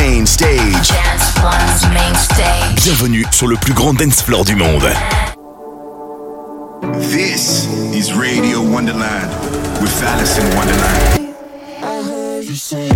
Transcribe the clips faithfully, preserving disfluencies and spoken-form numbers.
main stage. Dance One's main stage. Bienvenue sur le plus grand dance floor du monde. This is Radio Wonderland with Alison Wonderland. I heard you say.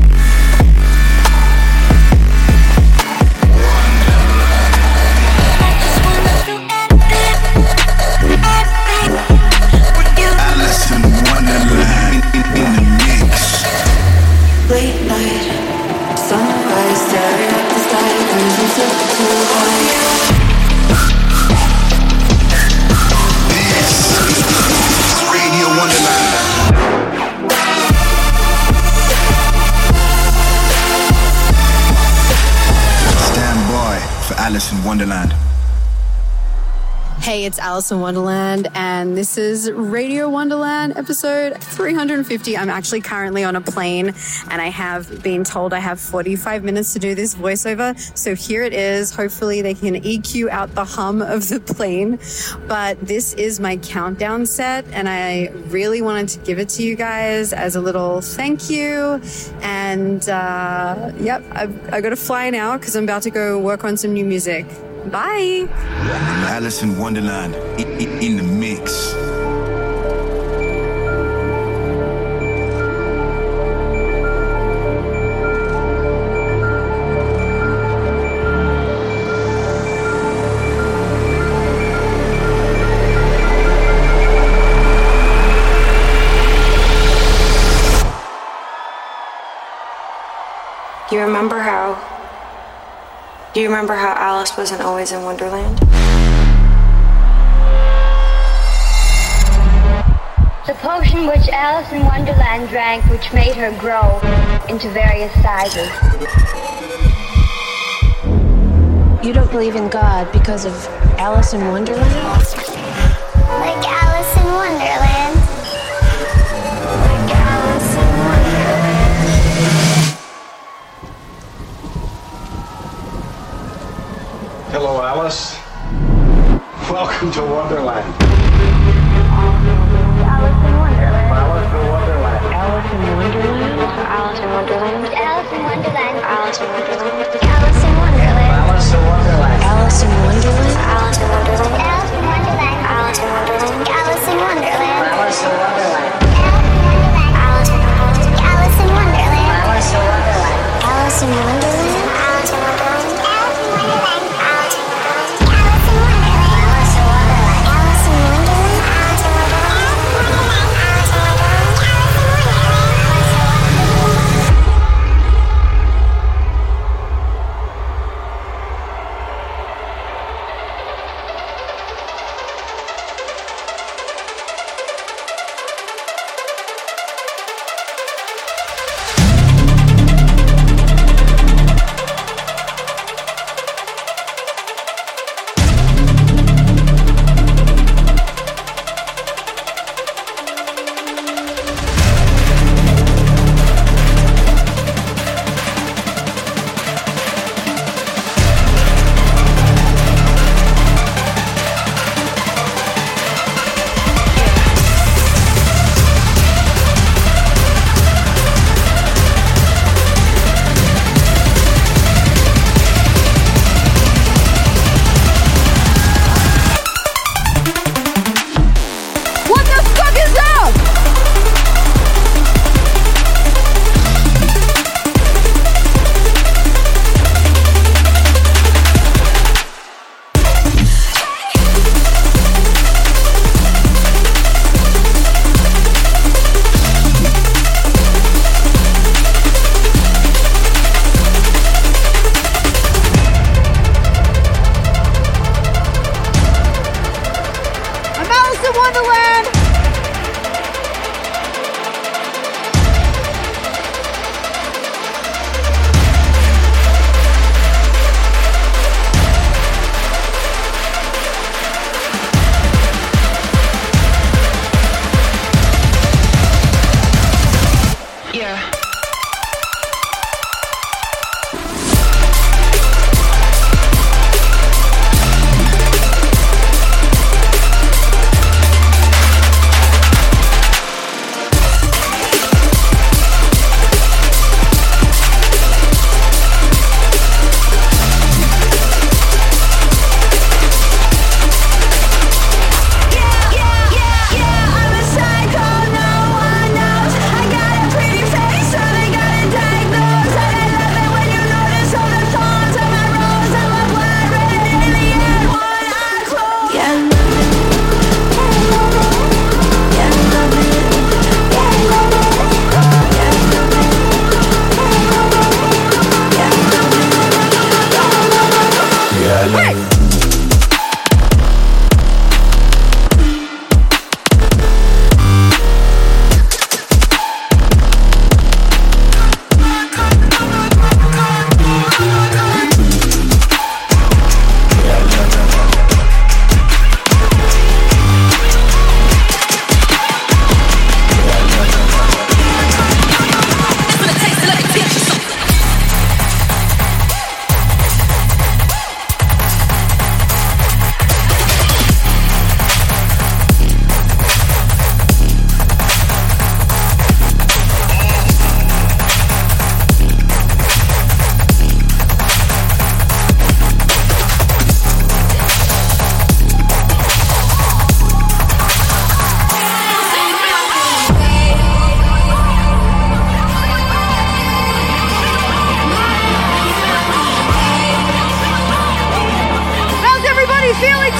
Wonderland. Hey, it's Alison Wonderland, and this is Radio Wonderland episode three fifty. I'm actually currently on a plane, and I have been told I have forty-five minutes to do this voiceover. So here it is. Hopefully they can E Q out the hum of the plane. But this is my countdown set, and I really wanted to give it to you guys as a little thank you. And uh, yep, I've, I've got to fly now because I'm about to go work on some new music. Bye. Alison Wonderland in, in, in the mix. You remember how Do you remember how Alice wasn't always in Wonderland? The potion which Alice in Wonderland drank, which made her grow into various sizes. You don't believe in God because of Alice in Wonderland? Like Alice in Wonderland. Like Alice in Wonderland. Hello, Alice. Welcome to Wonderland. Alice in Wonderland. Alice in Wonderland. Alice in Wonderland. Alice in Wonderland. Alice in Wonderland. Alice in Wonderland. Alice in Wonderland. Alice in Wonderland. Alice in Wonderland. Alice in Wonderland. Alice in Wonderland. Alice in Wonderland. Alice in Wonderland. Alice in Wonderland. Alice in Wonderland. Alice in Wonderland. Alice in Wonderland. Alice in Wonderland. Alice in Wonderland.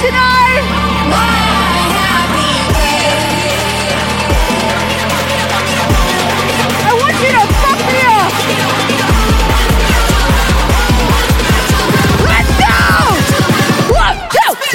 tonight. I want you to fuck me up. Let's go. One, two,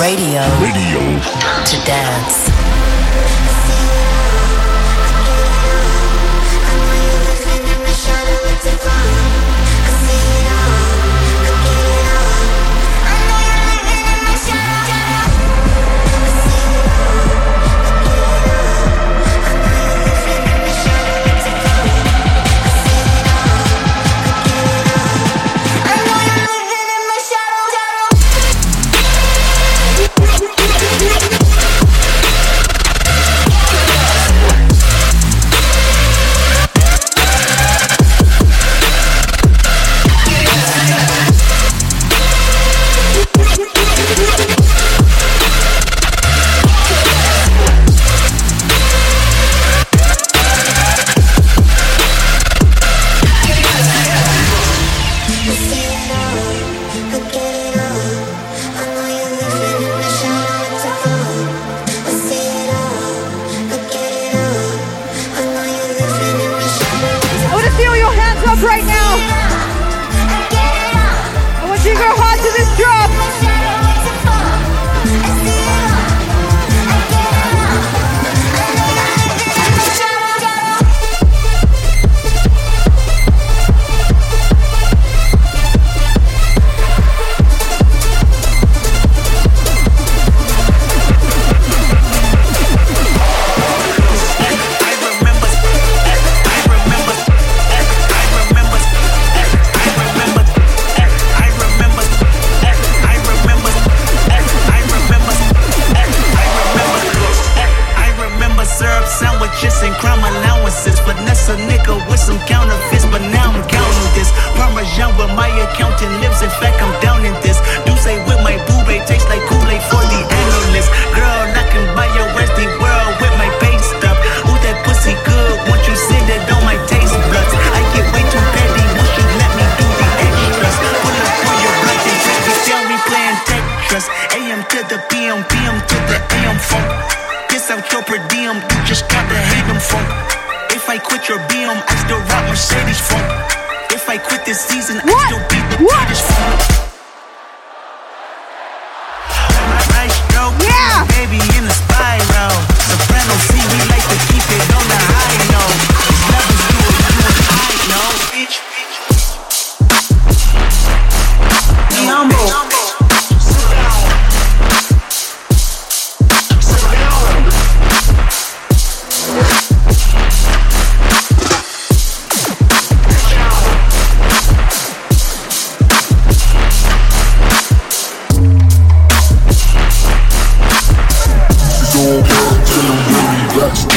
Radio. Radio to dance. Let's go.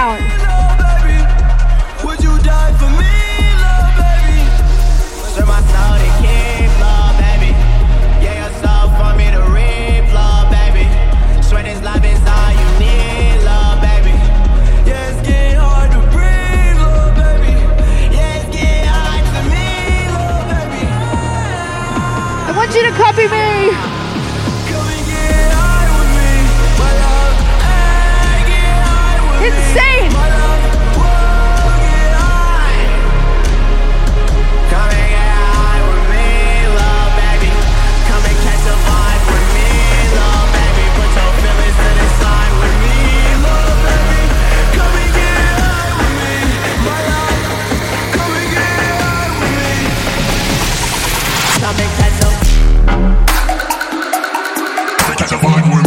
out. Would you die for me, love baby? Sure my soul to keep, love baby. Yeah, your soul for me to reap, love baby. Swear this life is all you need, love baby. Yeah, it's getting hard to breathe, love baby. Yeah, it's getting hard to me, love baby. I want you to copy me. Insane! My love will get high. Come and get high with me, love baby. Come and catch a vibe with me, love baby. Put your feelings to the side with me, love baby. Come and get high with me, my love. Come and get high with me. Come and catch a Come and catch a vibe with me. Come and catch a Catch a vibe with me. Come and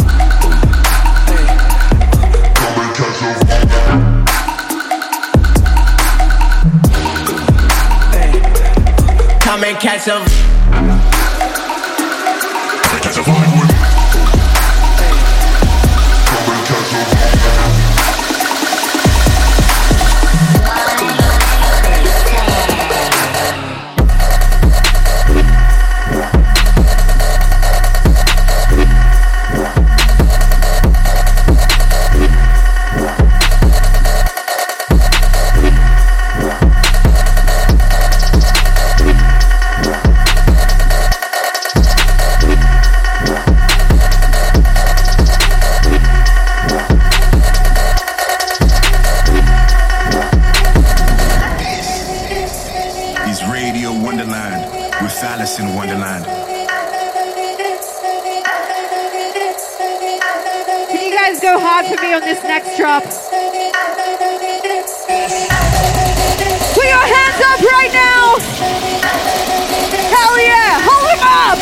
catch a Alison Wonderland. Can you guys go hard for me on this next drop? Put your hands up right now! Hell yeah! Hold them up!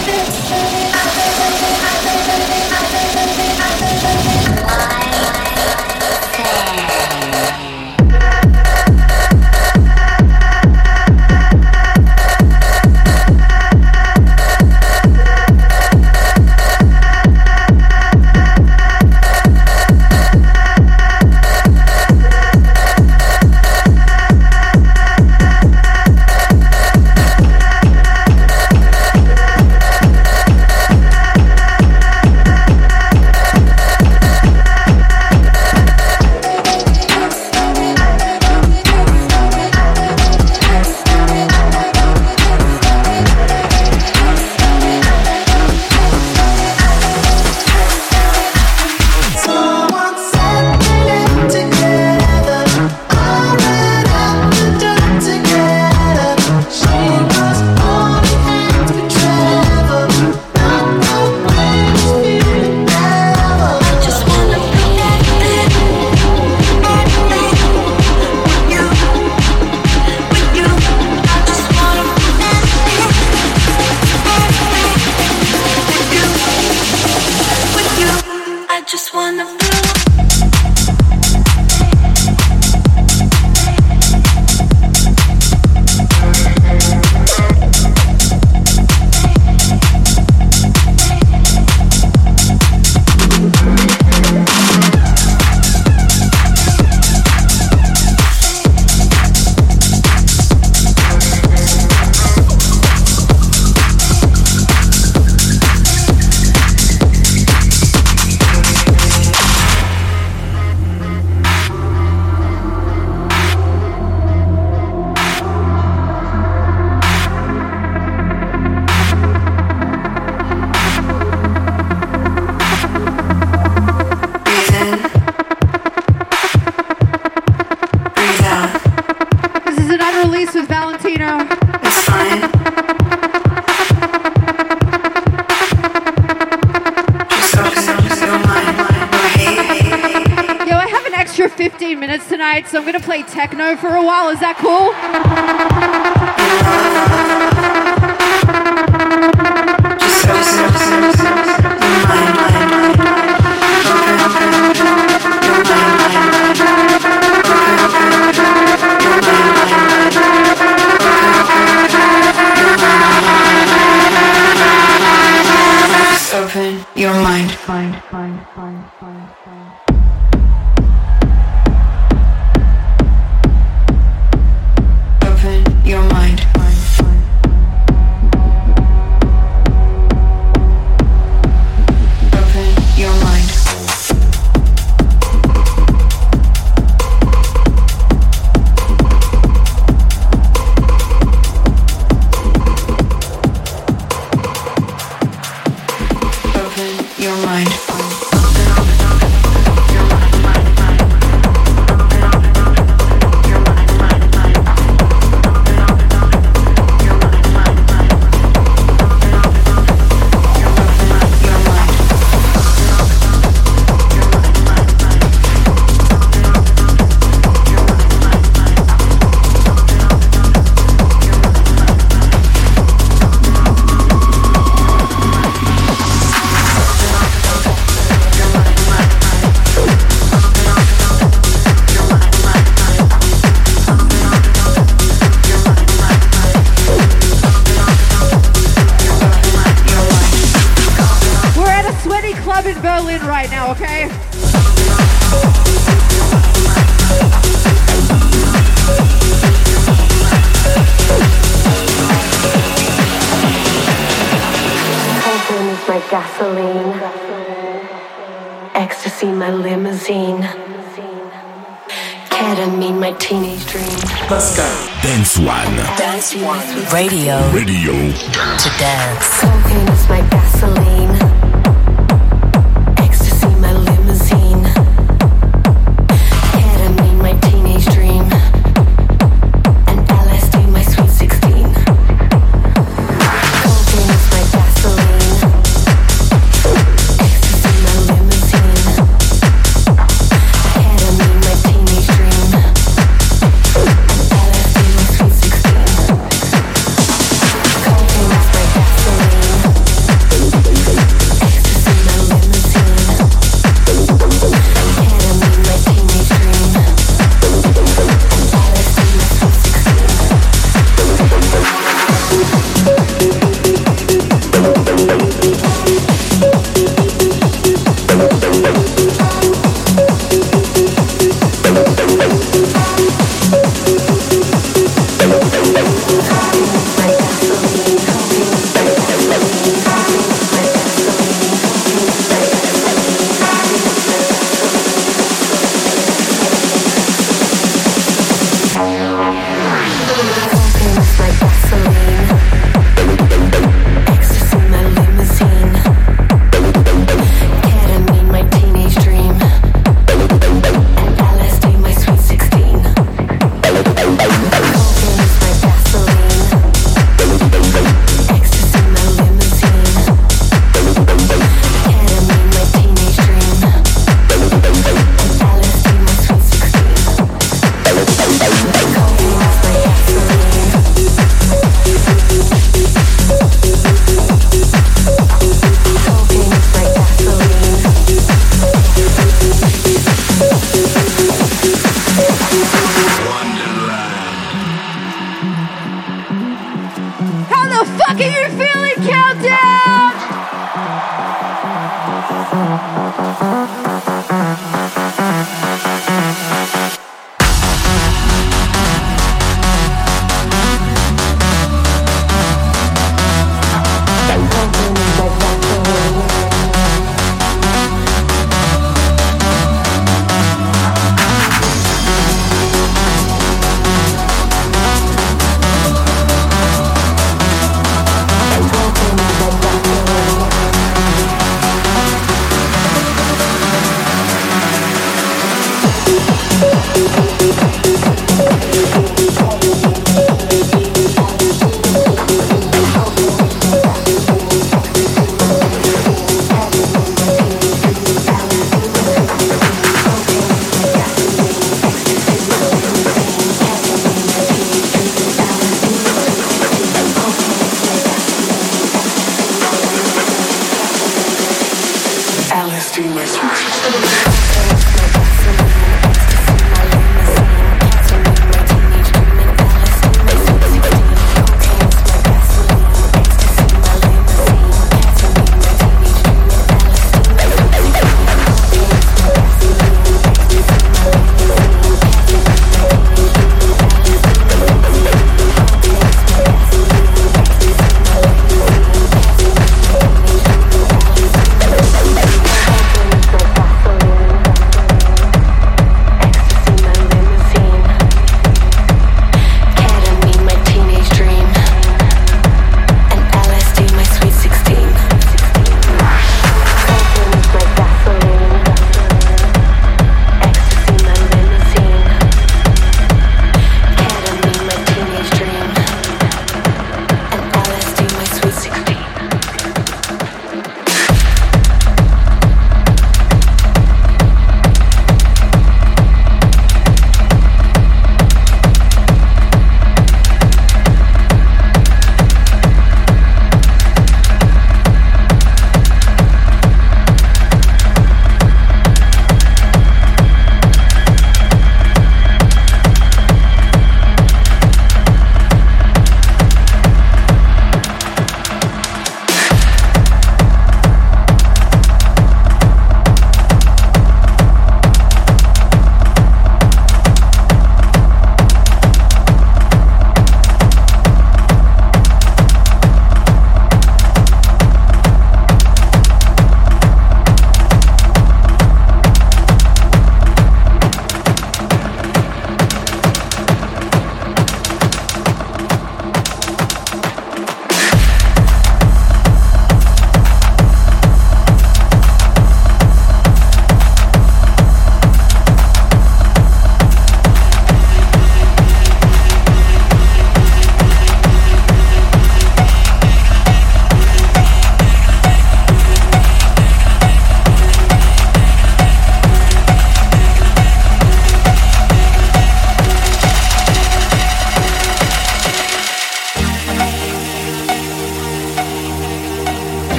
So I'm going to play techno for a while. Is that cool? Just open your mind. Mind, mind, mind, mind, mind. scene. Ketamine, my teenage dream. Let's go. Dance One. Dance One. Radio. Radio. Dance. To dance. Cocaine is my gasoline. Ecstasy, my limousine. Ketamine, my teenage dream. And L S D, my sweet sixteen. Cocaine is my gasoline. Thank you.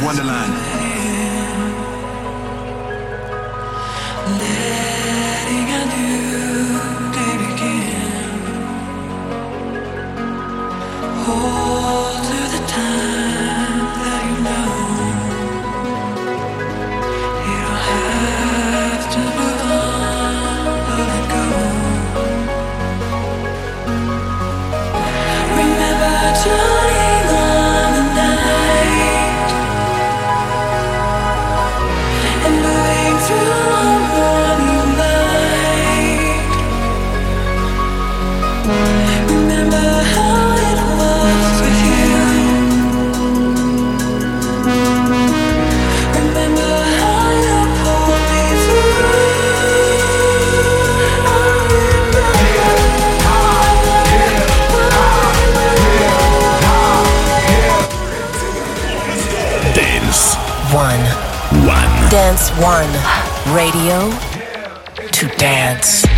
Alison Wonderland. One. One. Dance One. Radio to dance. Yeah.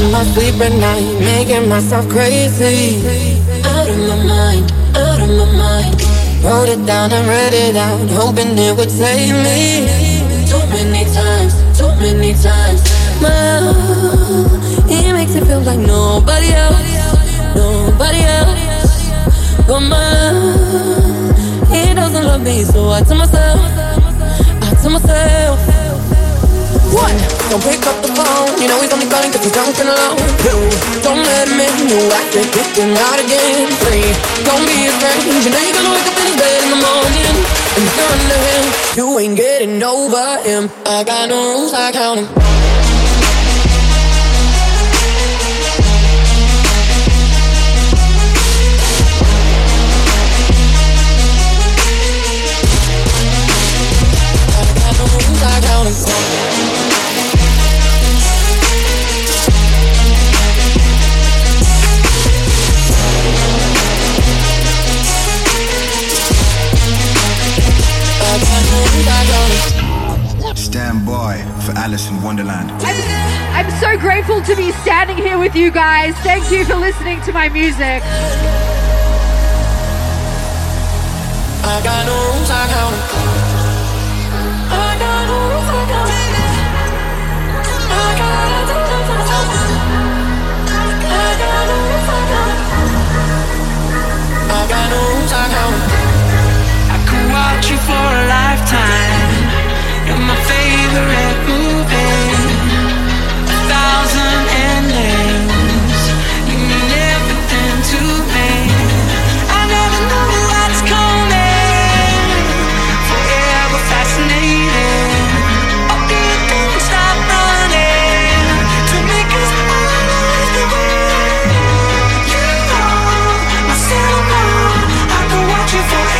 in my sleep at night, making myself crazy. Out of my mind, out of my mind. Wrote it down and read it out, hoping it would save me. Too many times, too many times. My love, it makes me feel like nobody else, nobody else. But my love, he doesn't love me, so I tell myself, I tell myself. One, don't pick up the phone. You know he's only calling cause he's drunk and alone. Two, don't let him in. You act like this and out again. Three, don't be his friend. You know you're gonna wake up in his bed in the morning and you're under him. You ain't getting over him. I got no rules, I count him. Stand by for Alison Wonderland. I'm, I'm so grateful to be standing here with you guys. Thank you for listening to my music. I got no rules, I count 'em. I got no rules, I count 'em. I got no rules, I count 'em. I got no rules, I count 'em. I got no rules, I count 'em. I could watch you for a lifetime. You're my favorite movie, a thousand endings. You mean everything to me. I never know what's coming. Forever fascinating. I'll be a thing, stop running to make us all the way. You know, I still know I could watch you forever.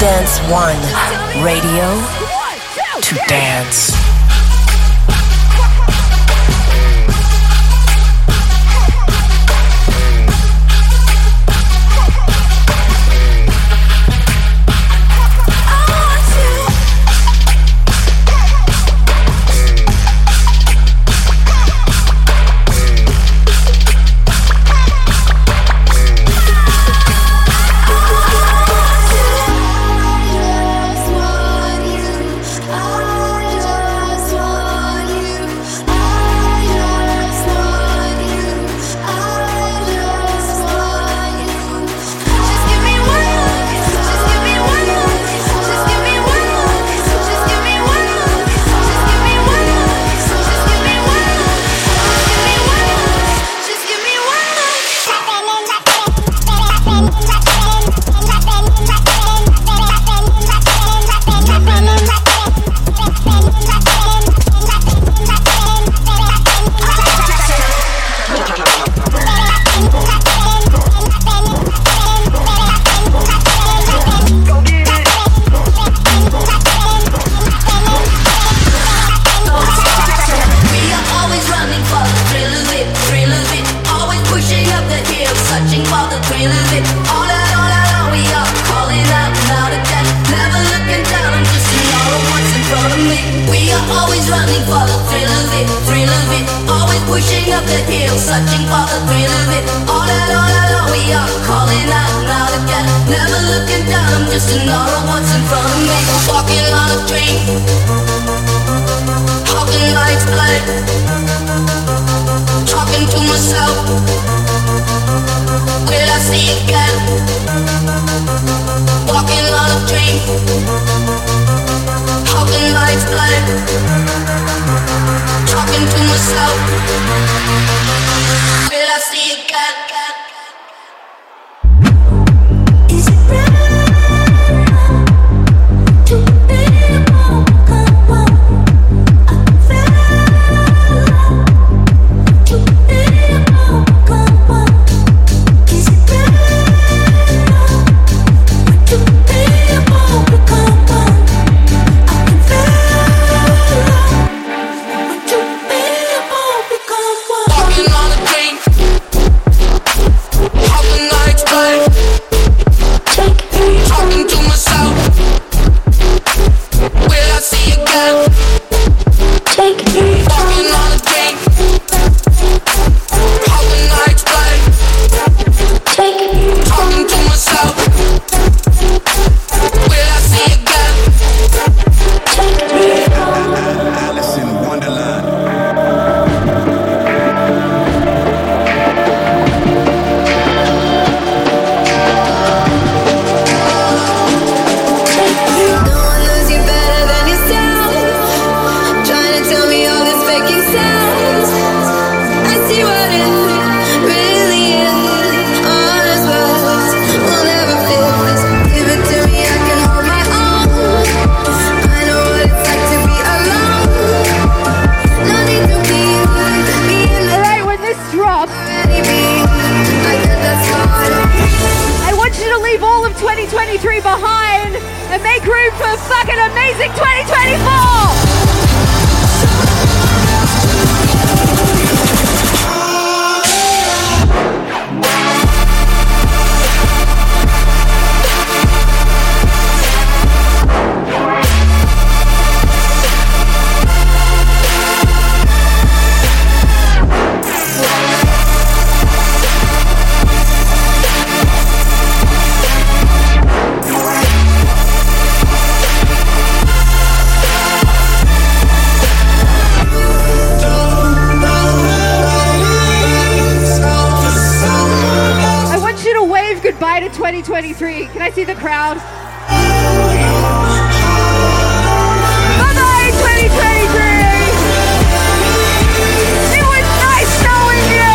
Dance One Radio to dance. Yeah. always running for the thrill of it, thrill of it. Always pushing up the hill, searching for the thrill of it. All that, all that, all we are calling out now again. Never looking down, I'm just in awe of what's in front of me. Walking on a dream, talking lights black, talking to myself. Will I see again? Walking on a dream. Talking lights black, talking to myself. Will I see you again? twenty twenty-three. Can I see the crowd? Bye-bye, twenty twenty-three! It was nice knowing you!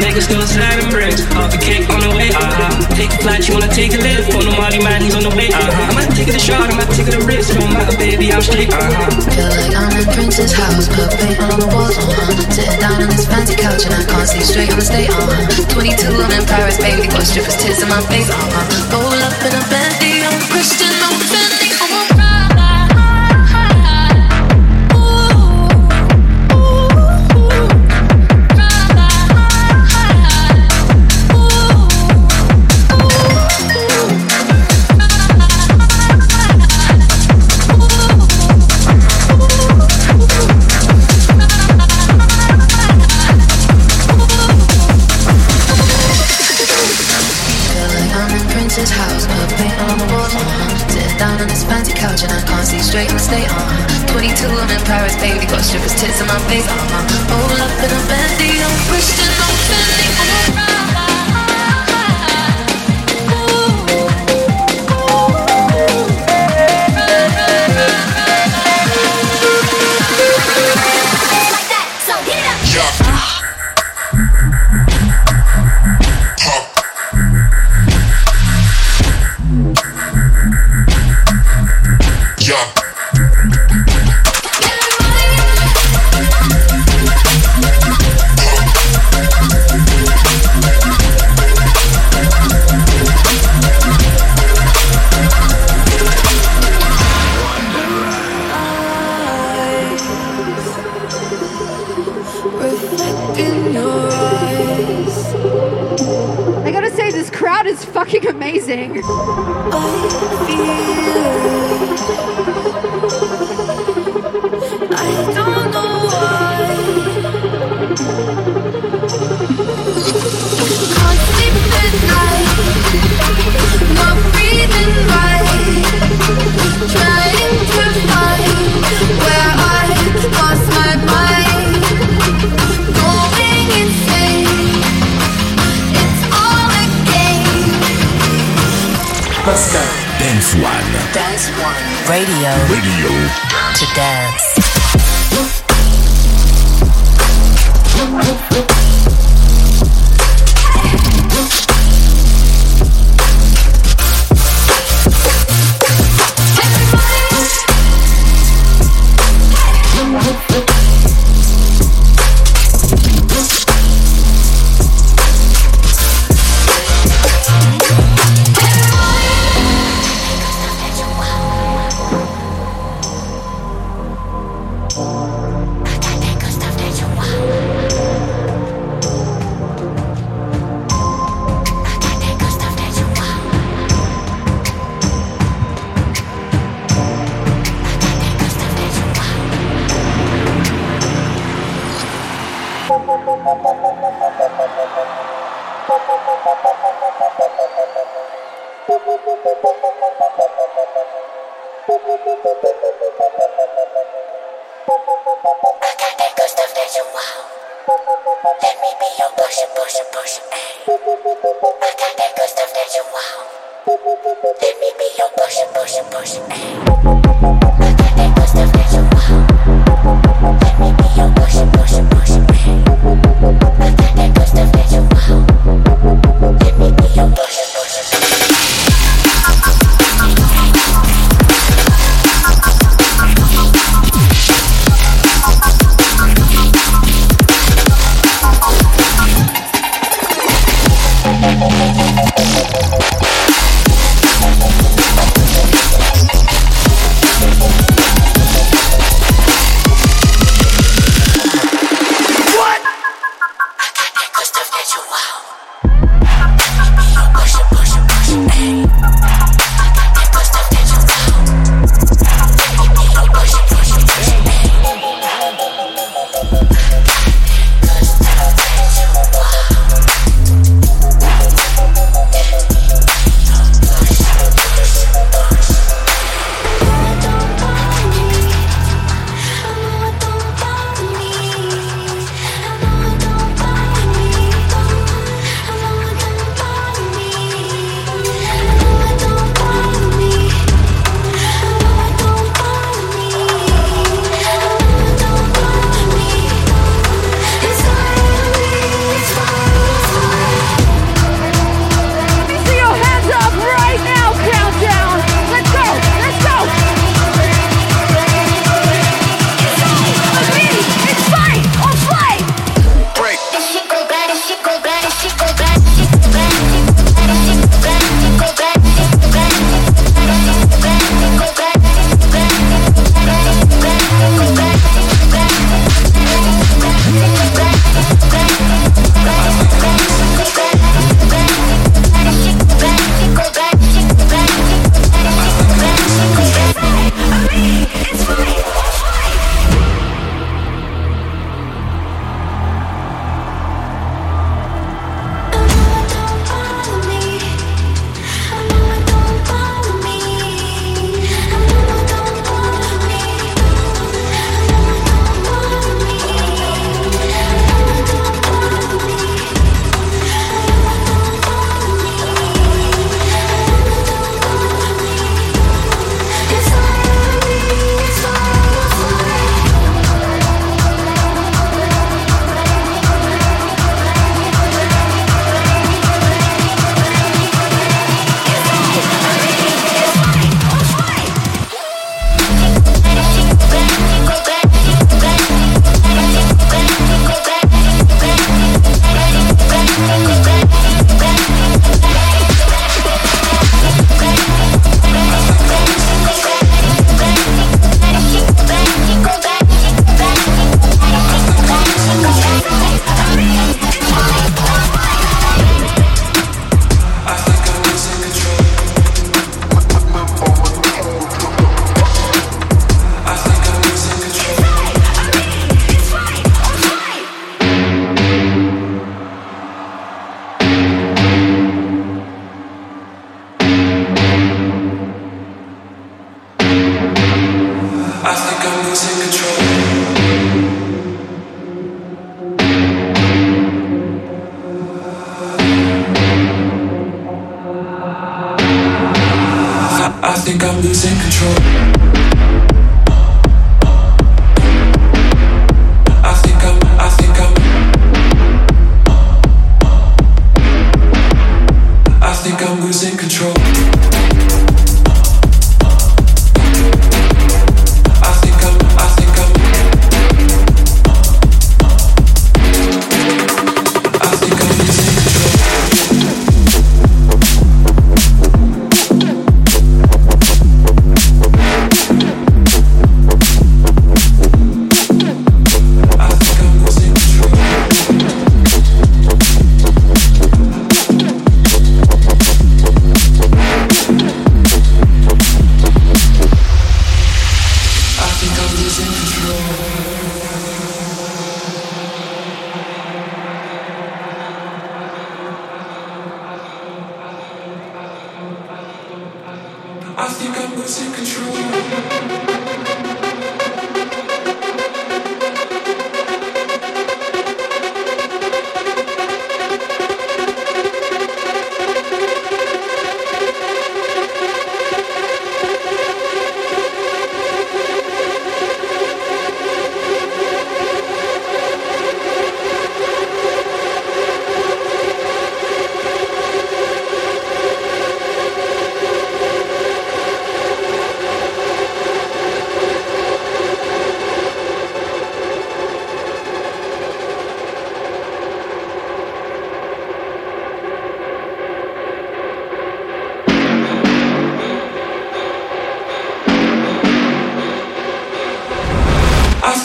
niggas still sliding bricks. Off the cake on the way, uh-huh. Take a flight, you wanna take a lift. On the Molly man, he's on the way, uh-huh. I might take it a shot, I might take it a risk. Don't matter, baby, I'm straight, uh-huh. Feel like I'm in Prince's house. Put paint on the walls, uh-huh. Sitting down on this fancy couch and I can't see straight, I'ma stay, uh-huh. twenty-two, I'm in Paris, baby. Got strippers' tits in my face, uh-huh. Roll up in a bendy, I'm Christian, I'm Fendi, I'm a straight and stay on. twenty-two, I'm in Paris, baby. Got strippers' tits in my face. Uh-huh. Roll up in a bendy, I'm Christian, I'm Fendi, I'm a rock. Amazing. Dance One. Dance One. Radio. Radio. To dance. I think I'm losing control. I think I'm, I think I'm I think I'm losing control. I think I'm, I think I'm I think I'm losing control. I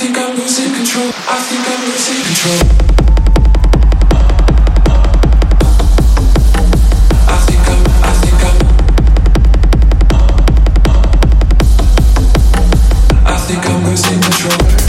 think I'm losing control. I think I'm losing control. I think I'm losing control. I think I'm, I think I'm I think I'm losing control.